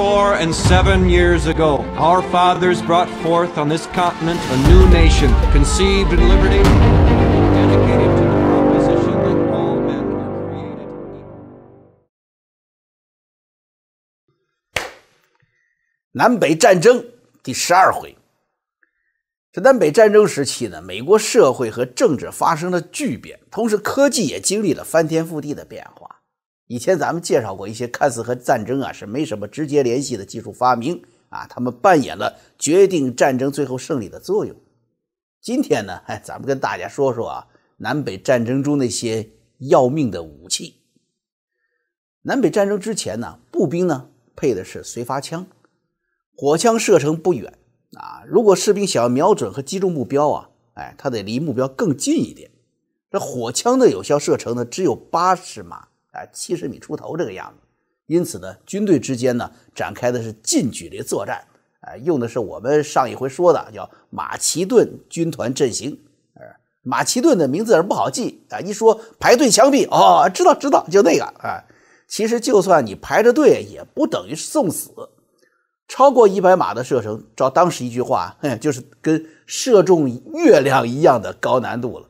207 years ago, our fathers brought forth on this continent a new nation, conceived in liberty, dedicated to the proposition that all men are created equal. 南北战争第12回。这南北战争时期呢，美国社会和政治发生了巨变，同时科技也经历了翻天覆地的变化。 以前咱们介绍过一些看似和战争是没什么直接联系的技术发明他们扮演了决定战争最后胜利的作用。今天呢，咱们跟大家说说南北战争中那些要命的武器。南北战争之前呢，步兵呢配的是随发枪，火枪射程不远如果士兵想要瞄准和击中目标他得离目标更近一点。这火枪的有效射程呢只有80码。 70米出头这个样子，因此呢，军队之间呢展开的是近距离作战，用的是我们上一回说的叫马其顿军团阵型。马其顿的名字不好记一说排队枪毙，知道，就那个其实就算你排着队，也不等于送死。超过100码的射程，照当时一句话，就是跟射中月亮一样的高难度了。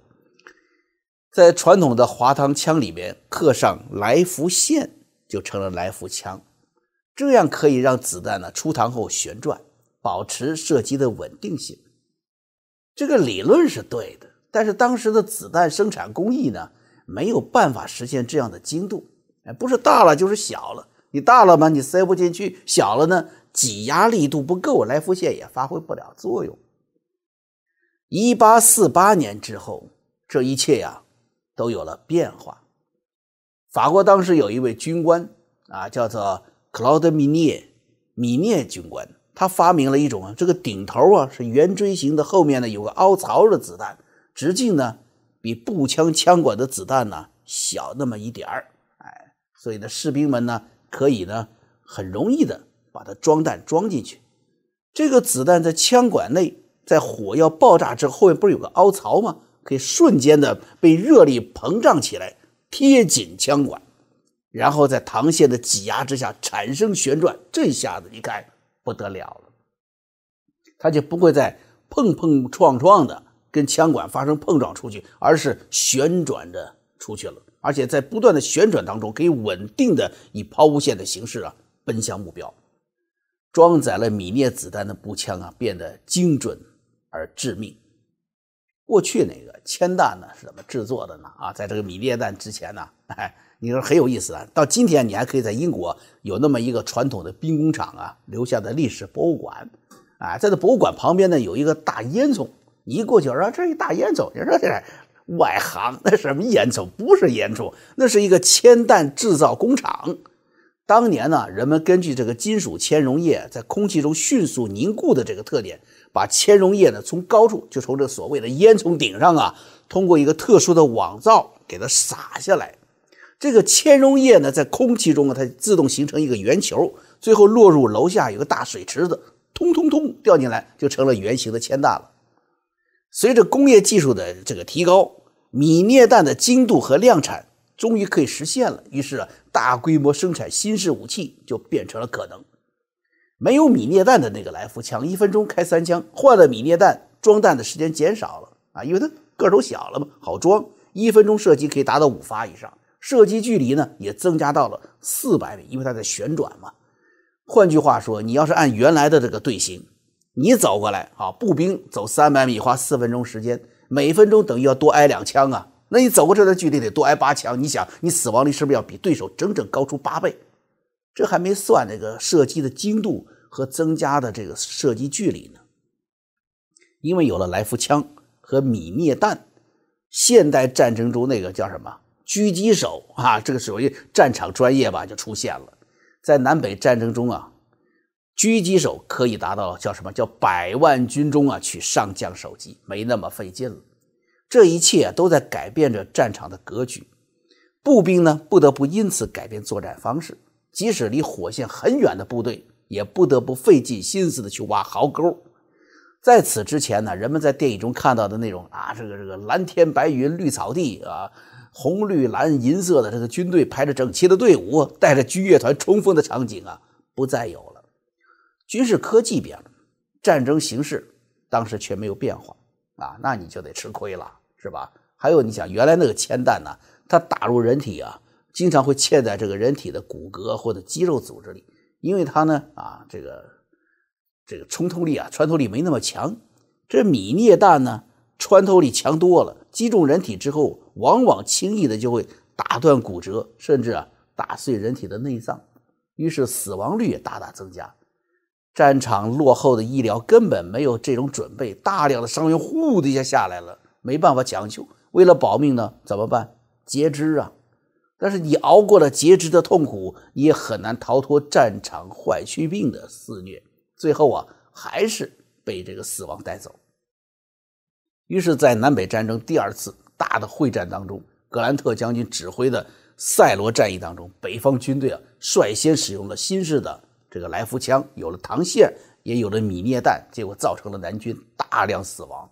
在传统的滑膛枪里面刻上来福线，就成了来福枪，这样可以让子弹呢出膛后旋转，保持射击的稳定性。这个理论是对的，但是当时的子弹生产工艺呢，没有办法实现这样的精度，不是大了就是小了。你大了嘛，你塞不进去；小了呢，挤压力度不够，来福线也发挥不了作用。1848年之后，这一切呀。 都有了变化。法国当时有一位军官叫做克劳德·米涅军官，他发明了一种这个顶头是圆锥形的，后面呢有个凹槽的子弹，直径呢比步枪枪管的子弹呢小那么一点儿，所以呢士兵们呢可以呢很容易的把它装弹装进去。这个子弹在枪管内，在火药爆炸之后，后面不是有个凹槽吗？ 可以瞬间的被热力膨胀起来，贴紧枪管，然后在膛线的挤压之下产生旋转。这下子你看不得了了，它就不会再碰撞撞的跟枪管发生碰撞出去，而是旋转着出去了。而且在不断的旋转当中，可以稳定的以抛物线的形式奔向目标。装载了米涅子弹的步枪变得精准而致命。 过去那个铅弹呢是怎么制作的呢？在这个米涅弹之前呢，你说很有意思啊。到今天你还可以在英国有那么一个传统的兵工厂留下的历史博物馆，在这博物馆旁边呢有一个大烟囱，你一过去说这一大烟囱，你说这是外行，那什么烟囱？不是烟囱，那是一个铅弹制造工厂。当年呢，人们根据这个金属铅溶液在空气中迅速凝固的这个特点。 把铅溶液呢，从高处就从这所谓的烟囱顶上通过一个特殊的网罩给它洒下来。这个铅溶液呢，在空气中它自动形成一个圆球，最后落入楼下有个大水池子，通掉进来，就成了圆形的铅弹了。随着工业技术的这个提高，米涅弹的精度和量产终于可以实现了。于是大规模生产新式武器就变成了可能。 没有米涅弹的那个来福枪，1分钟开3枪；换了米涅弹，装弹的时间减少了因为它个头小了嘛，好装。1分钟射击可以达到5发以上，射击距离呢也增加到了400米，因为它在旋转嘛。换句话说，你要是按原来的这个队形，你走过来步兵走300米花4分钟时间，每分钟等于要多挨2枪啊。那你走过这段距离得多挨8枪，你想你死亡率是不是要比对手整整高出8倍？ 这还没算这个射击的精度和增加的这个射击距离呢。因为有了来福枪和米涅弹，现代战争中那个叫什么狙击手这个属于战场专业吧，就出现了。在南北战争中狙击手可以达到叫什么叫100万军中取上将首级，没那么费劲了。这一切都在改变着战场的格局，步兵呢不得不因此改变作战方式。 即使离火线很远的部队，也不得不费尽心思的去挖壕沟。在此之前呢，人们在电影中看到的那种这个蓝天白云绿草地红绿蓝银色的这个军队排着整齐的队伍，带着军乐团冲锋的场景不再有了。军事科技变了，战争形势当时却没有变化啊，那你就得吃亏了，是吧？还有你想，原来那个铅弹呢，它打入人体啊，经常会嵌在这个人体的骨骼或者肌肉组织里，因为它呢啊这个冲透力啊穿透力没那么强。这米镍弹呢穿透力强多了，击中人体之后往往轻易的就会打断骨折，甚至啊打碎人体的内脏，于是死亡率也大大增加。战场落后的医疗根本没有这种准备，大量的伤员呼的一下下来了，没办法抢救。为了保命呢怎么办？截肢啊。但是你熬过了截肢的痛苦，你也很难逃脱战场坏疽病的肆虐，最后啊还是被这个死亡带走。于是在南北战争第二次大的会战当中，格兰特将军指挥的塞罗战役当中，北方军队啊率先使用了新式的这个来福枪，有了膛线，也有了米镍弹，结果造成了南军大量死亡。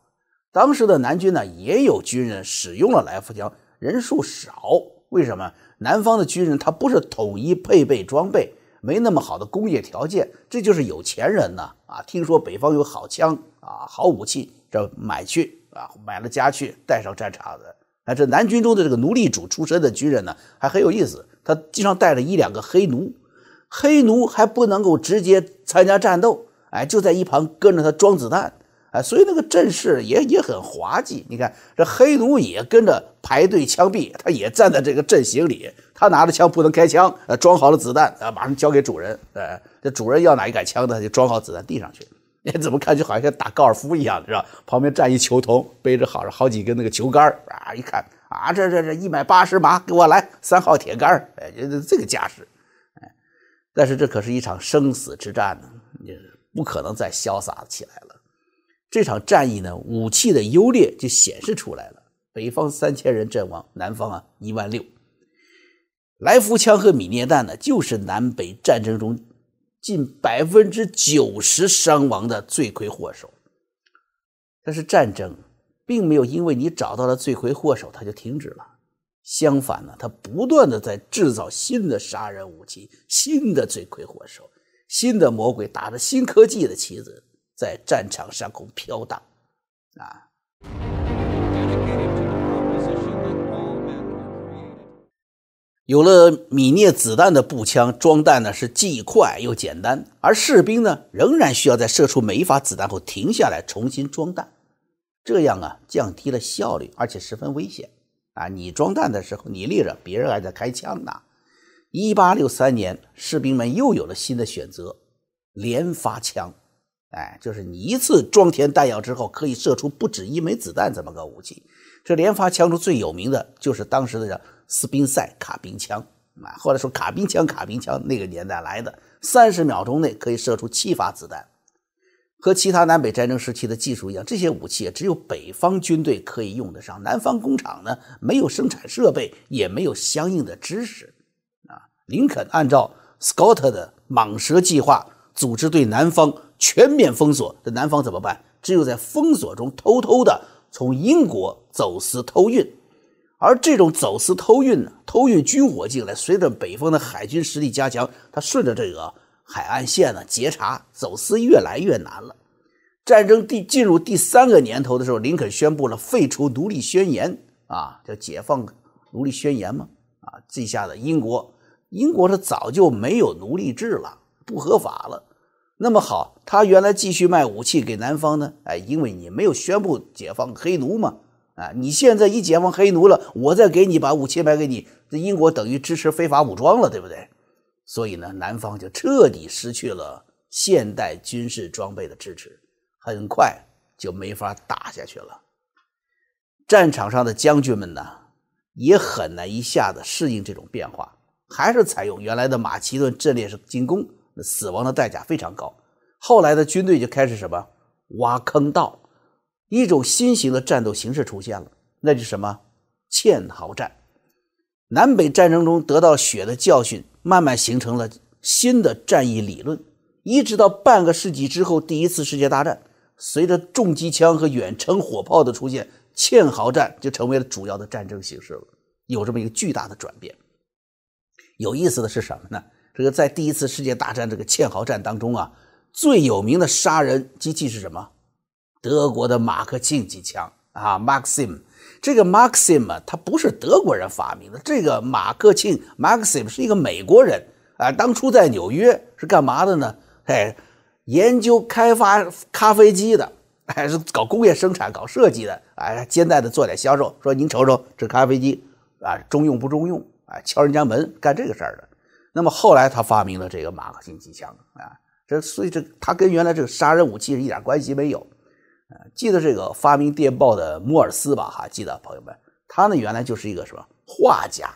当时的南军呢也有军人使用了来福枪，人数少，为什么？南方的军人他不是统一配备装备，没那么好的工业条件，这就是有钱人呢啊，听说北方有好枪啊好武器，这买去啊，买了家去带上战场的。那这南军中的这个奴隶主出身的军人呢还很有意思，他经常带着一两个黑奴，黑奴还不能够直接参加战斗，哎，就在一旁跟着他装子弹，哎，所以那个阵势也很滑稽。你看这黑奴也跟着排队枪毙，他也站在这个阵型里，他拿着枪不能开枪，装好了子弹啊，马上交给主人，这主人要哪一杆枪呢，他就装好子弹递上去。怎么看就好像打高尔夫一样，是吧？旁边站一球童，背着好几根那个球杆啊，一看啊，这180码给我来，3号铁杆，哎，这个架势，哎，但是这可是一场生死之战呢，不可能再潇洒起来了。这场战役呢，武器的优劣就显示出来了。北方3000人阵亡，南方啊16000。来福枪和米镍弹呢，就是南北战争中近 90% 伤亡的罪魁祸首。但是战争并没有因为你找到了罪魁祸首它就停止了，相反呢，它不断的在制造新的杀人武器，新的罪魁祸首，新的魔鬼打着新科技的旗子在战场上空飘荡啊。有了米镍子弹的步枪，装弹呢是既快又简单，而士兵呢仍然需要在射出每一发子弹后停下来重新装弹，这样啊降低了效率，而且十分危险啊！你装弹的时候你立着，别人还在开枪呢。1863年，士兵们又有了新的选择，连发枪，哎，就是你一次装填弹药之后可以射出不止一枚子弹这么个武器。这连发枪中最有名的就是当时的斯宾塞卡宾枪，后来说卡宾枪那个年代来的，30秒钟内可以射出7发子弹。和其他南北战争时期的技术一样，这些武器只有北方军队可以用得上，南方工厂呢没有生产设备，也没有相应的知识啊。林肯按照 Scott 的蟒蛇计划组织对南方全面封锁，这南方怎么办？只有在封锁中偷偷的从英国走私偷运，而这种走私偷运呢，偷运军火进来，随着北方的海军实力加强，它顺着这个海岸线呢截查走私越来越难了。战争进入第3个年头的时候，林肯宣布了废除奴隶宣言啊，叫解放奴隶宣言嘛啊，这下的英国它早就没有奴隶制了，不合法了。那么好，他原来继续卖武器给南方呢，哎，因为你没有宣布解放黑奴嘛，啊，你现在一解放黑奴了，我再给你把武器卖给你，这英国等于支持非法武装了，对不对？所以呢，南方就彻底失去了现代军事装备的支持，很快就没法打下去了。战场上的将军们呢，也很难一下子适应这种变化，还是采用原来的马其顿阵列式进攻。死亡的代价非常高，后来的军队就开始什么挖坑道，一种新型的战斗形式出现了，那就是什么堑壕战。南北战争中得到血的教训，慢慢形成了新的战役理论，一直到半个世纪之后，第一次世界大战，随着重机枪和远程火炮的出现，堑壕战就成为了主要的战争形式了，有这么一个巨大的转变。有意思的是什么呢？这个在第一次世界大战这个堑壕战当中啊，最有名的杀人机器是什么？德国的马克沁机枪啊 ，Maxim。这个 Maxim 它不是德国人发明的，这个马克沁 Maxim 是一个美国人啊，当初在纽约是干嘛的呢？哎，研究开发咖啡机的。 还是搞工业生产、搞设计的，哎，艰难的做点销售。说您瞅瞅这咖啡机啊，中用不中用？哎，敲人家门干这个事儿的。那么后来他发明了这个马克沁机枪啊，所以他跟原来这个杀人武器是一点关系没有。记得这个发明电报的莫尔斯吧？哈，记得朋友们，他呢原来就是一个什么画家。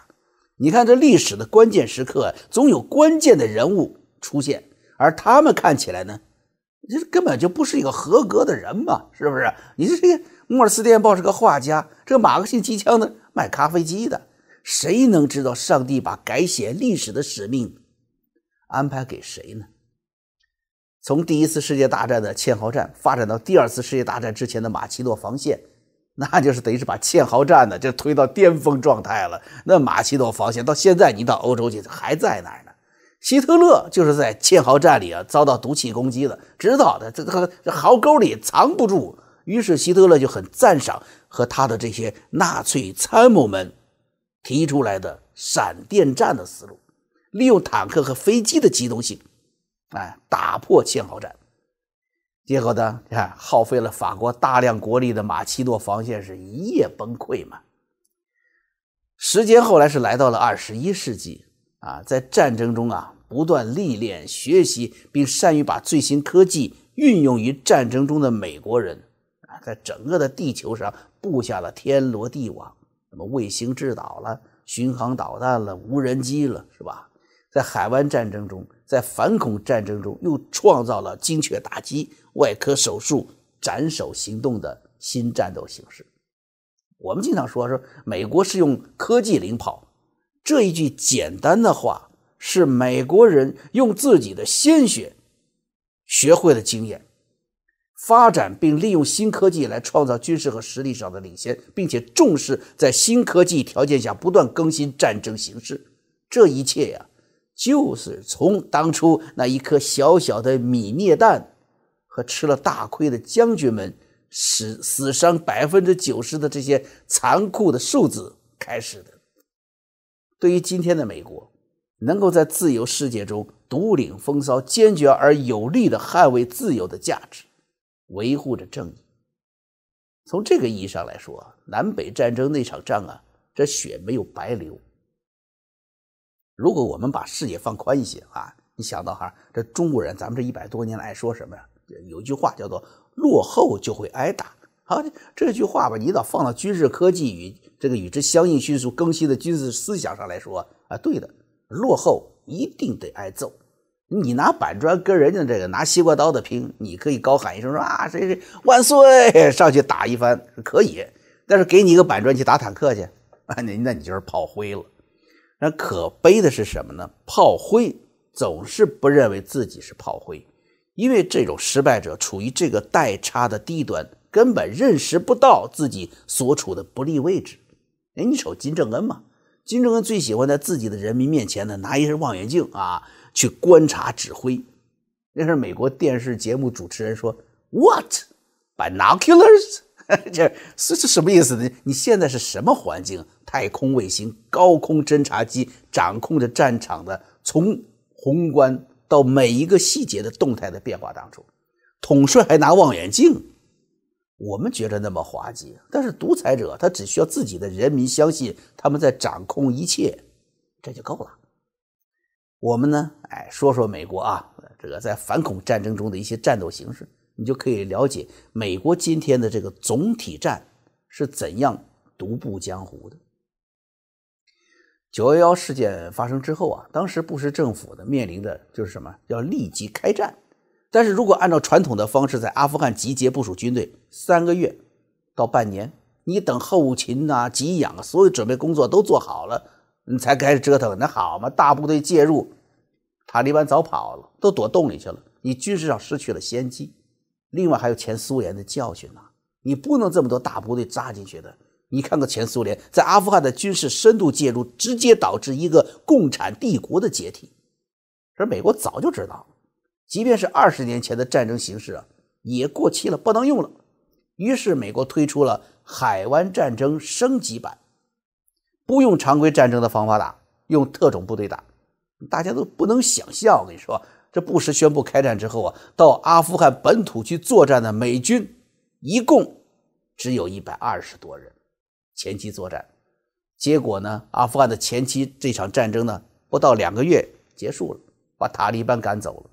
你看这历史的关键时刻，总有关键的人物出现，而他们看起来呢。 这根本就不是一个合格的人嘛，是不是？你这个莫尔斯电报是个画家，这个马克沁机枪呢，卖咖啡机的，谁能知道上帝把改写历史的使命安排给谁呢？从第一次世界大战的堑壕战发展到第二次世界大战之前的马奇诺防线，那就是等于是把堑壕战呢就推到巅峰状态了。那马奇诺防线到现在你到欧洲去还在那儿呢。 希特勒就是在堑壕战里啊遭到毒气攻击的，知道的这壕沟里藏不住，于是希特勒就很赞赏和他的这些纳粹参谋们提出来的闪电战的思路，利用坦克和飞机的机动性，哎，打破堑壕战。结果呢，你看耗费了法国大量国力的马奇诺防线是一夜崩溃嘛。时间后来是来到了21世纪。 啊，在战争中啊，不断历练、学习，并善于把最新科技运用于战争中的美国人啊，在整个的地球上布下了天罗地网，什么卫星制导了、巡航导弹了、无人机了，是吧？在海湾战争中，在反恐战争中，又创造了精确打击、外科手术、斩首行动的新战斗形式。我们经常说美国是用科技领跑。 这一句简单的话，是美国人用自己的鲜血学会的经验，发展并利用新科技来创造军事和实力上的领先，并且重视在新科技条件下不断更新战争形势。这一切呀，就是从当初那一颗小小的米镍弹和吃了大亏的将军们死伤 90% 的这些残酷的数字开始的。 对于今天的美国，能够在自由世界中独领风骚，坚决而有力地捍卫自由的价值，维护着正义。从这个意义上来说，南北战争那场仗啊，这血没有白流。如果我们把视野放宽一些啊，你想到哈，这中国人咱们这100多年来爱说什么呀？有一句话叫做“落后就会挨打”。 好，这句话吧，你倒放到军事科技与这个与之相应迅速更新的军事思想上来说啊，对的，落后一定得挨揍。你拿板砖跟人家这个拿西瓜刀的拼，你可以高喊一声说啊谁谁万岁，上去打一番可以。但是给你一个板砖去打坦克去，啊，那你就是炮灰了。那可悲的是什么呢？炮灰总是不认为自己是炮灰，因为这种失败者处于这个代差的低端。 根本认识不到自己所处的不利位置。哎，你瞅金正恩嘛，金正恩最喜欢在自己的人民面前呢，拿一支望远镜啊，去观察指挥。那是美国电视节目主持人说 ：“What binoculars？” 这什么意思呢？你现在是什么环境？太空卫星、高空侦察机掌控着战场的从宏观到每一个细节的动态的变化当中，统帅还拿望远镜。 我们觉得那么滑稽，但是独裁者他只需要自己的人民相信他们在掌控一切，这就够了。我们呢，哎，说说美国啊，这个在反恐战争中的一些战斗形式，你就可以了解美国今天的这个总体战是怎样独步江湖的。911事件发生之后啊，当时布什政府呢面临的就是什么？要立即开战。 但是如果按照传统的方式在阿富汗集结部署军队，3个月到半年，你等后勤啊、给养啊，所有准备工作都做好了，你才开始折腾，那好嘛？大部队介入，塔利班早跑了，都躲洞里去了，你军事上失去了先机。另外还有前苏联的教训啊，你不能这么多大部队扎进去的。你看看前苏联在阿富汗的军事深度介入，直接导致一个共产帝国的解体，这美国早就知道。即便是20年前的战争形势啊，也过期了，不能用了。于是美国推出了海湾战争升级版，不用常规战争的方法打，用特种部队打。大家都不能想象，我跟你说，这布什宣布开战之后啊，到阿富汗本土去作战的美军一共只有120多人，前期作战。结果呢，阿富汗的前期这场战争呢，不到2个月结束了，把塔利班赶走了。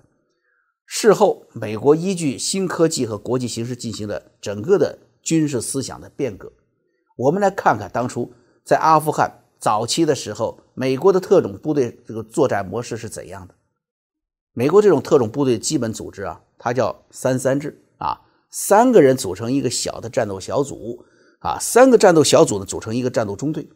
事后，美国依据新科技和国际形势进行了整个的军事思想的变革。我们来看看当初在阿富汗早期的时候，美国的特种部队这个作战模式是怎样的？美国这种特种部队基本组织啊，它叫3-3制啊，3个人组成一个小的战斗小组啊，3个战斗小组呢组成一个战斗中队。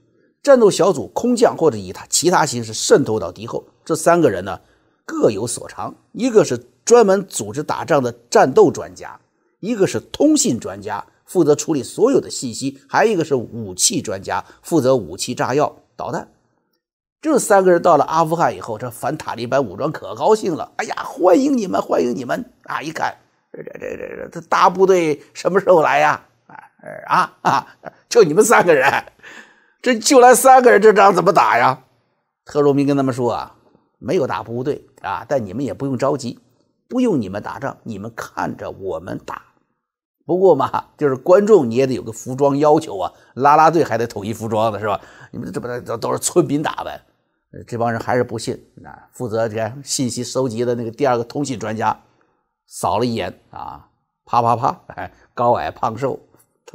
战斗小组空降或者以其他形式渗透到敌后。这3个人呢各有所长，一个是专门组织打仗的战斗专家，一个是通信专家，负责处理所有的信息，还有一个是武器专家，负责武器炸药导弹。这3个人到了阿富汗以后，这反塔利班武装可高兴了，哎呀，欢迎你们，欢迎你们啊！一看这大部队什么时候来呀？就你们3个人，这就来3个人，这仗怎么打呀？特种兵跟他们说啊，没有大部队啊，但你们也不用着急，不用你们打仗，你们看着我们打。不过嘛，就是观众你也得有个服装要求啊，拉拉队还得统一服装的是吧？你们这不都是村民打呗？这帮人还是不信啊。负责这信息收集的那个第2个通信专家扫了一眼啊，啪啪啪，哎，高矮胖瘦，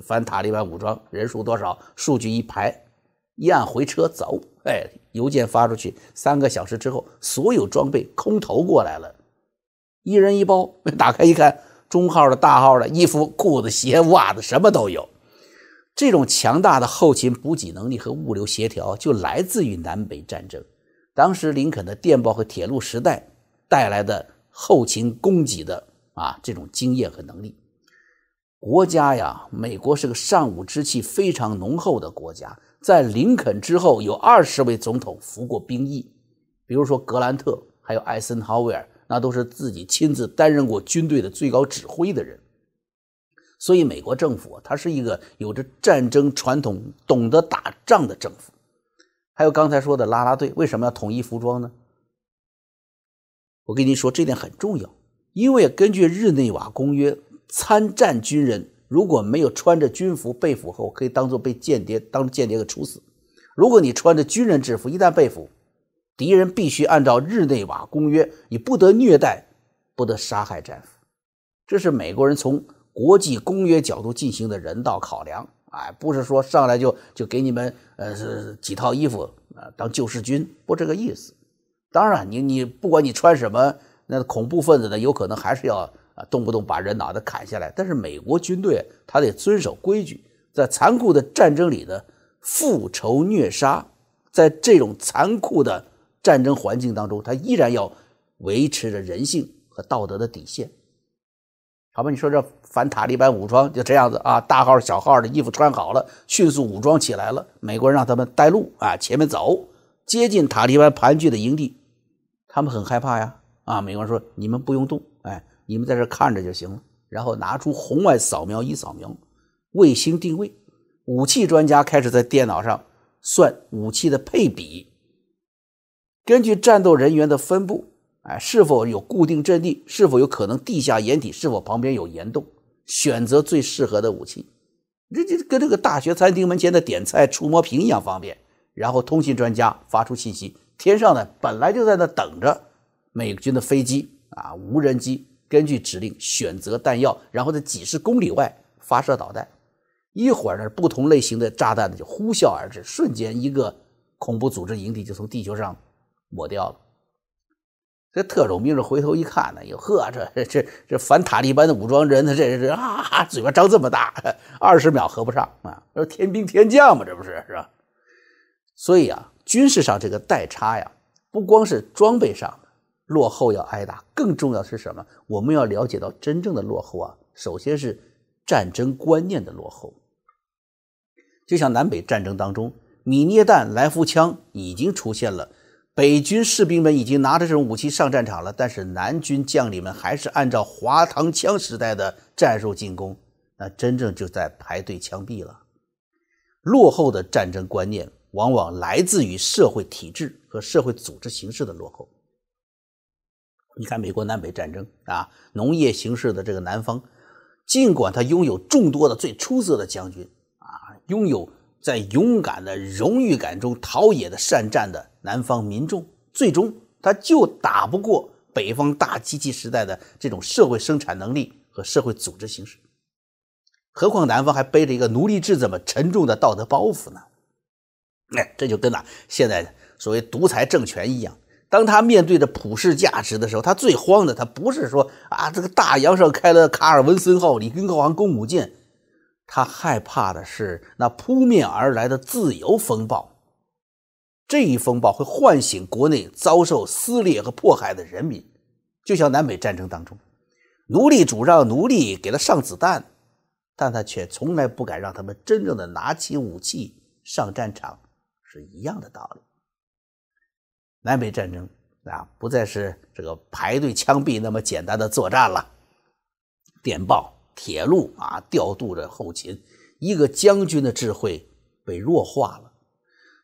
反塔利班武装人数多少，数据一排，一按回车走，哎，邮件发出去，3个小时之后，所有装备空投过来了。一人一包，打开一看，中号的、大号的，衣服、裤子、鞋、袜子什么都有。这种强大的后勤补给能力和物流协调就来自于南北战争。当时林肯的电报和铁路时代带来的后勤供给的这种经验和能力。国家呀，美国是个尚武之气非常浓厚的国家。在林肯之后有20位总统服过兵役，比如说格兰特，还有艾森豪威尔，那都是自己亲自担任过军队的最高指挥的人。所以美国政府它是一个有着战争传统、懂得打仗的政府。还有刚才说的拉拉队，为什么要统一服装呢？我跟您说，这点很重要，因为根据日内瓦公约，参战军人如果没有穿着军服被俘后，可以当作间谍给处死。如果你穿着军人制服，一旦被俘，敌人必须按照日内瓦公约，你不得虐待，不得杀害战俘。这是美国人从国际公约角度进行的人道考量，不是说上来就给你们几套衣服当救世军，不这个意思。当然你不管你穿什么，那恐怖分子呢有可能还是要动不动把人脑袋砍下来，但是美国军队他得遵守规矩。在残酷的战争里的复仇虐杀，在这种残酷的战争环境当中，他依然要维持着人性和道德的底线。好吧，你说这反塔利班武装就这样子啊，大号小号的衣服穿好了，迅速武装起来了。美国人让他们带路啊，前面走，接近塔利班盘踞的营地，他们很害怕呀。美国人说你们不用动，你们在这看着就行了。然后拿出红外扫描仪扫描，卫星定位，武器专家开始在电脑上算武器的配比。根据战斗人员的分布，是否有固定阵地，是否有可能地下掩体，是否旁边有岩洞，选择最适合的武器。这跟这个大学餐厅门前的点菜触摸屏一样方便。然后通信专家发出信息，天上呢本来就在那等着美军的飞机无人机，根据指令选择弹药，然后在几10公里外发射导弹。一会儿呢，不同类型的炸弹就呼啸而至，瞬间一个恐怖组织营地就从地球上抹掉了。这特种兵回头一看呢，这反塔利班的武装人，嘴巴张这么大，20秒合不上说天兵天将嘛，这不是吧？所以军事上这个代差呀，不光是装备上落后要挨打，更重要的是什么？我们要了解到真正的落后首先是战争观念的落后。就像南北战争当中，米涅弹、来福枪已经出现了。北军士兵们已经拿着这种武器上战场了，但是南军将领们还是按照滑膛枪时代的战术进攻，那真正就在排队枪毙了。落后的战争观念往往来自于社会体制和社会组织形式的落后。你看美国南北战争啊，农业形式的这个南方，尽管他拥有众多的最出色的将军啊，拥有在勇敢的荣誉感中陶冶的善战的南方民众，最终他就打不过北方大机器时代的这种社会生产能力和社会组织形式。何况南方还背着一个奴隶制这么沉重的道德包袱呢？哎，这就跟现在所谓独裁政权一样，当他面对着普世价值的时候，他最慌的，他不是说啊这个大洋上开了卡尔文森号、里根号航空母舰，他害怕的是那扑面而来的自由风暴。这一风暴会唤醒国内遭受撕裂和迫害的人民，就像南北战争当中，奴隶主让奴隶给他上子弹，但他却从来不敢让他们真正的拿起武器上战场，是一样的道理。南北战争啊，不再是这个排队枪毙那么简单的作战了。电报、铁路啊，调度着后勤，一个将军的智慧被弱化了，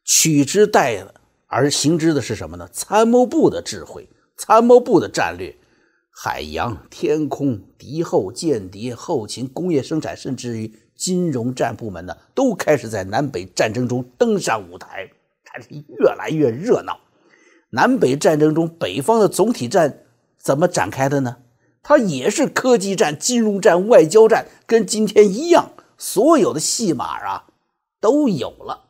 取之代而行之的是什么呢？参谋部的智慧，参谋部的战略，海洋、天空、敌后、间谍、后勤、工业生产，甚至于金融战部门呢，都开始在南北战争中登上舞台，开始越来越热闹。南北战争中，北方的总体战怎么展开的呢？它也是科技战、金融战、外交战，跟今天一样，所有的戏码啊都有了。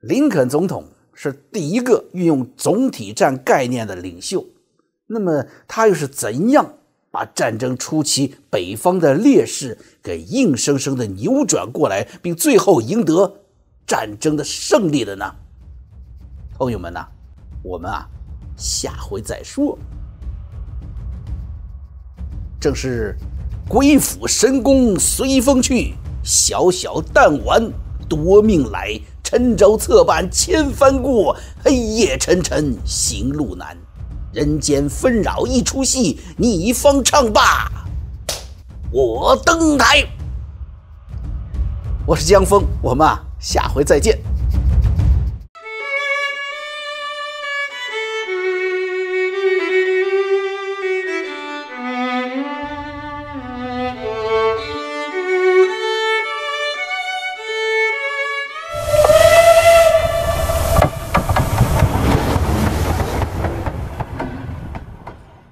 林肯总统是第一个运用总体战概念的领袖，那么他又是怎样把战争初期北方的劣势给硬生生的扭转过来，并最后赢得战争的胜利的呢？朋友们啊，我们啊下回再说。正是鬼斧神工随风去，小小弹丸夺命来，沉舟侧畔千帆过，黑夜沉沉行路难，人间纷扰一出戏，你方唱罢我登台。我是江峰，我们啊下回再见。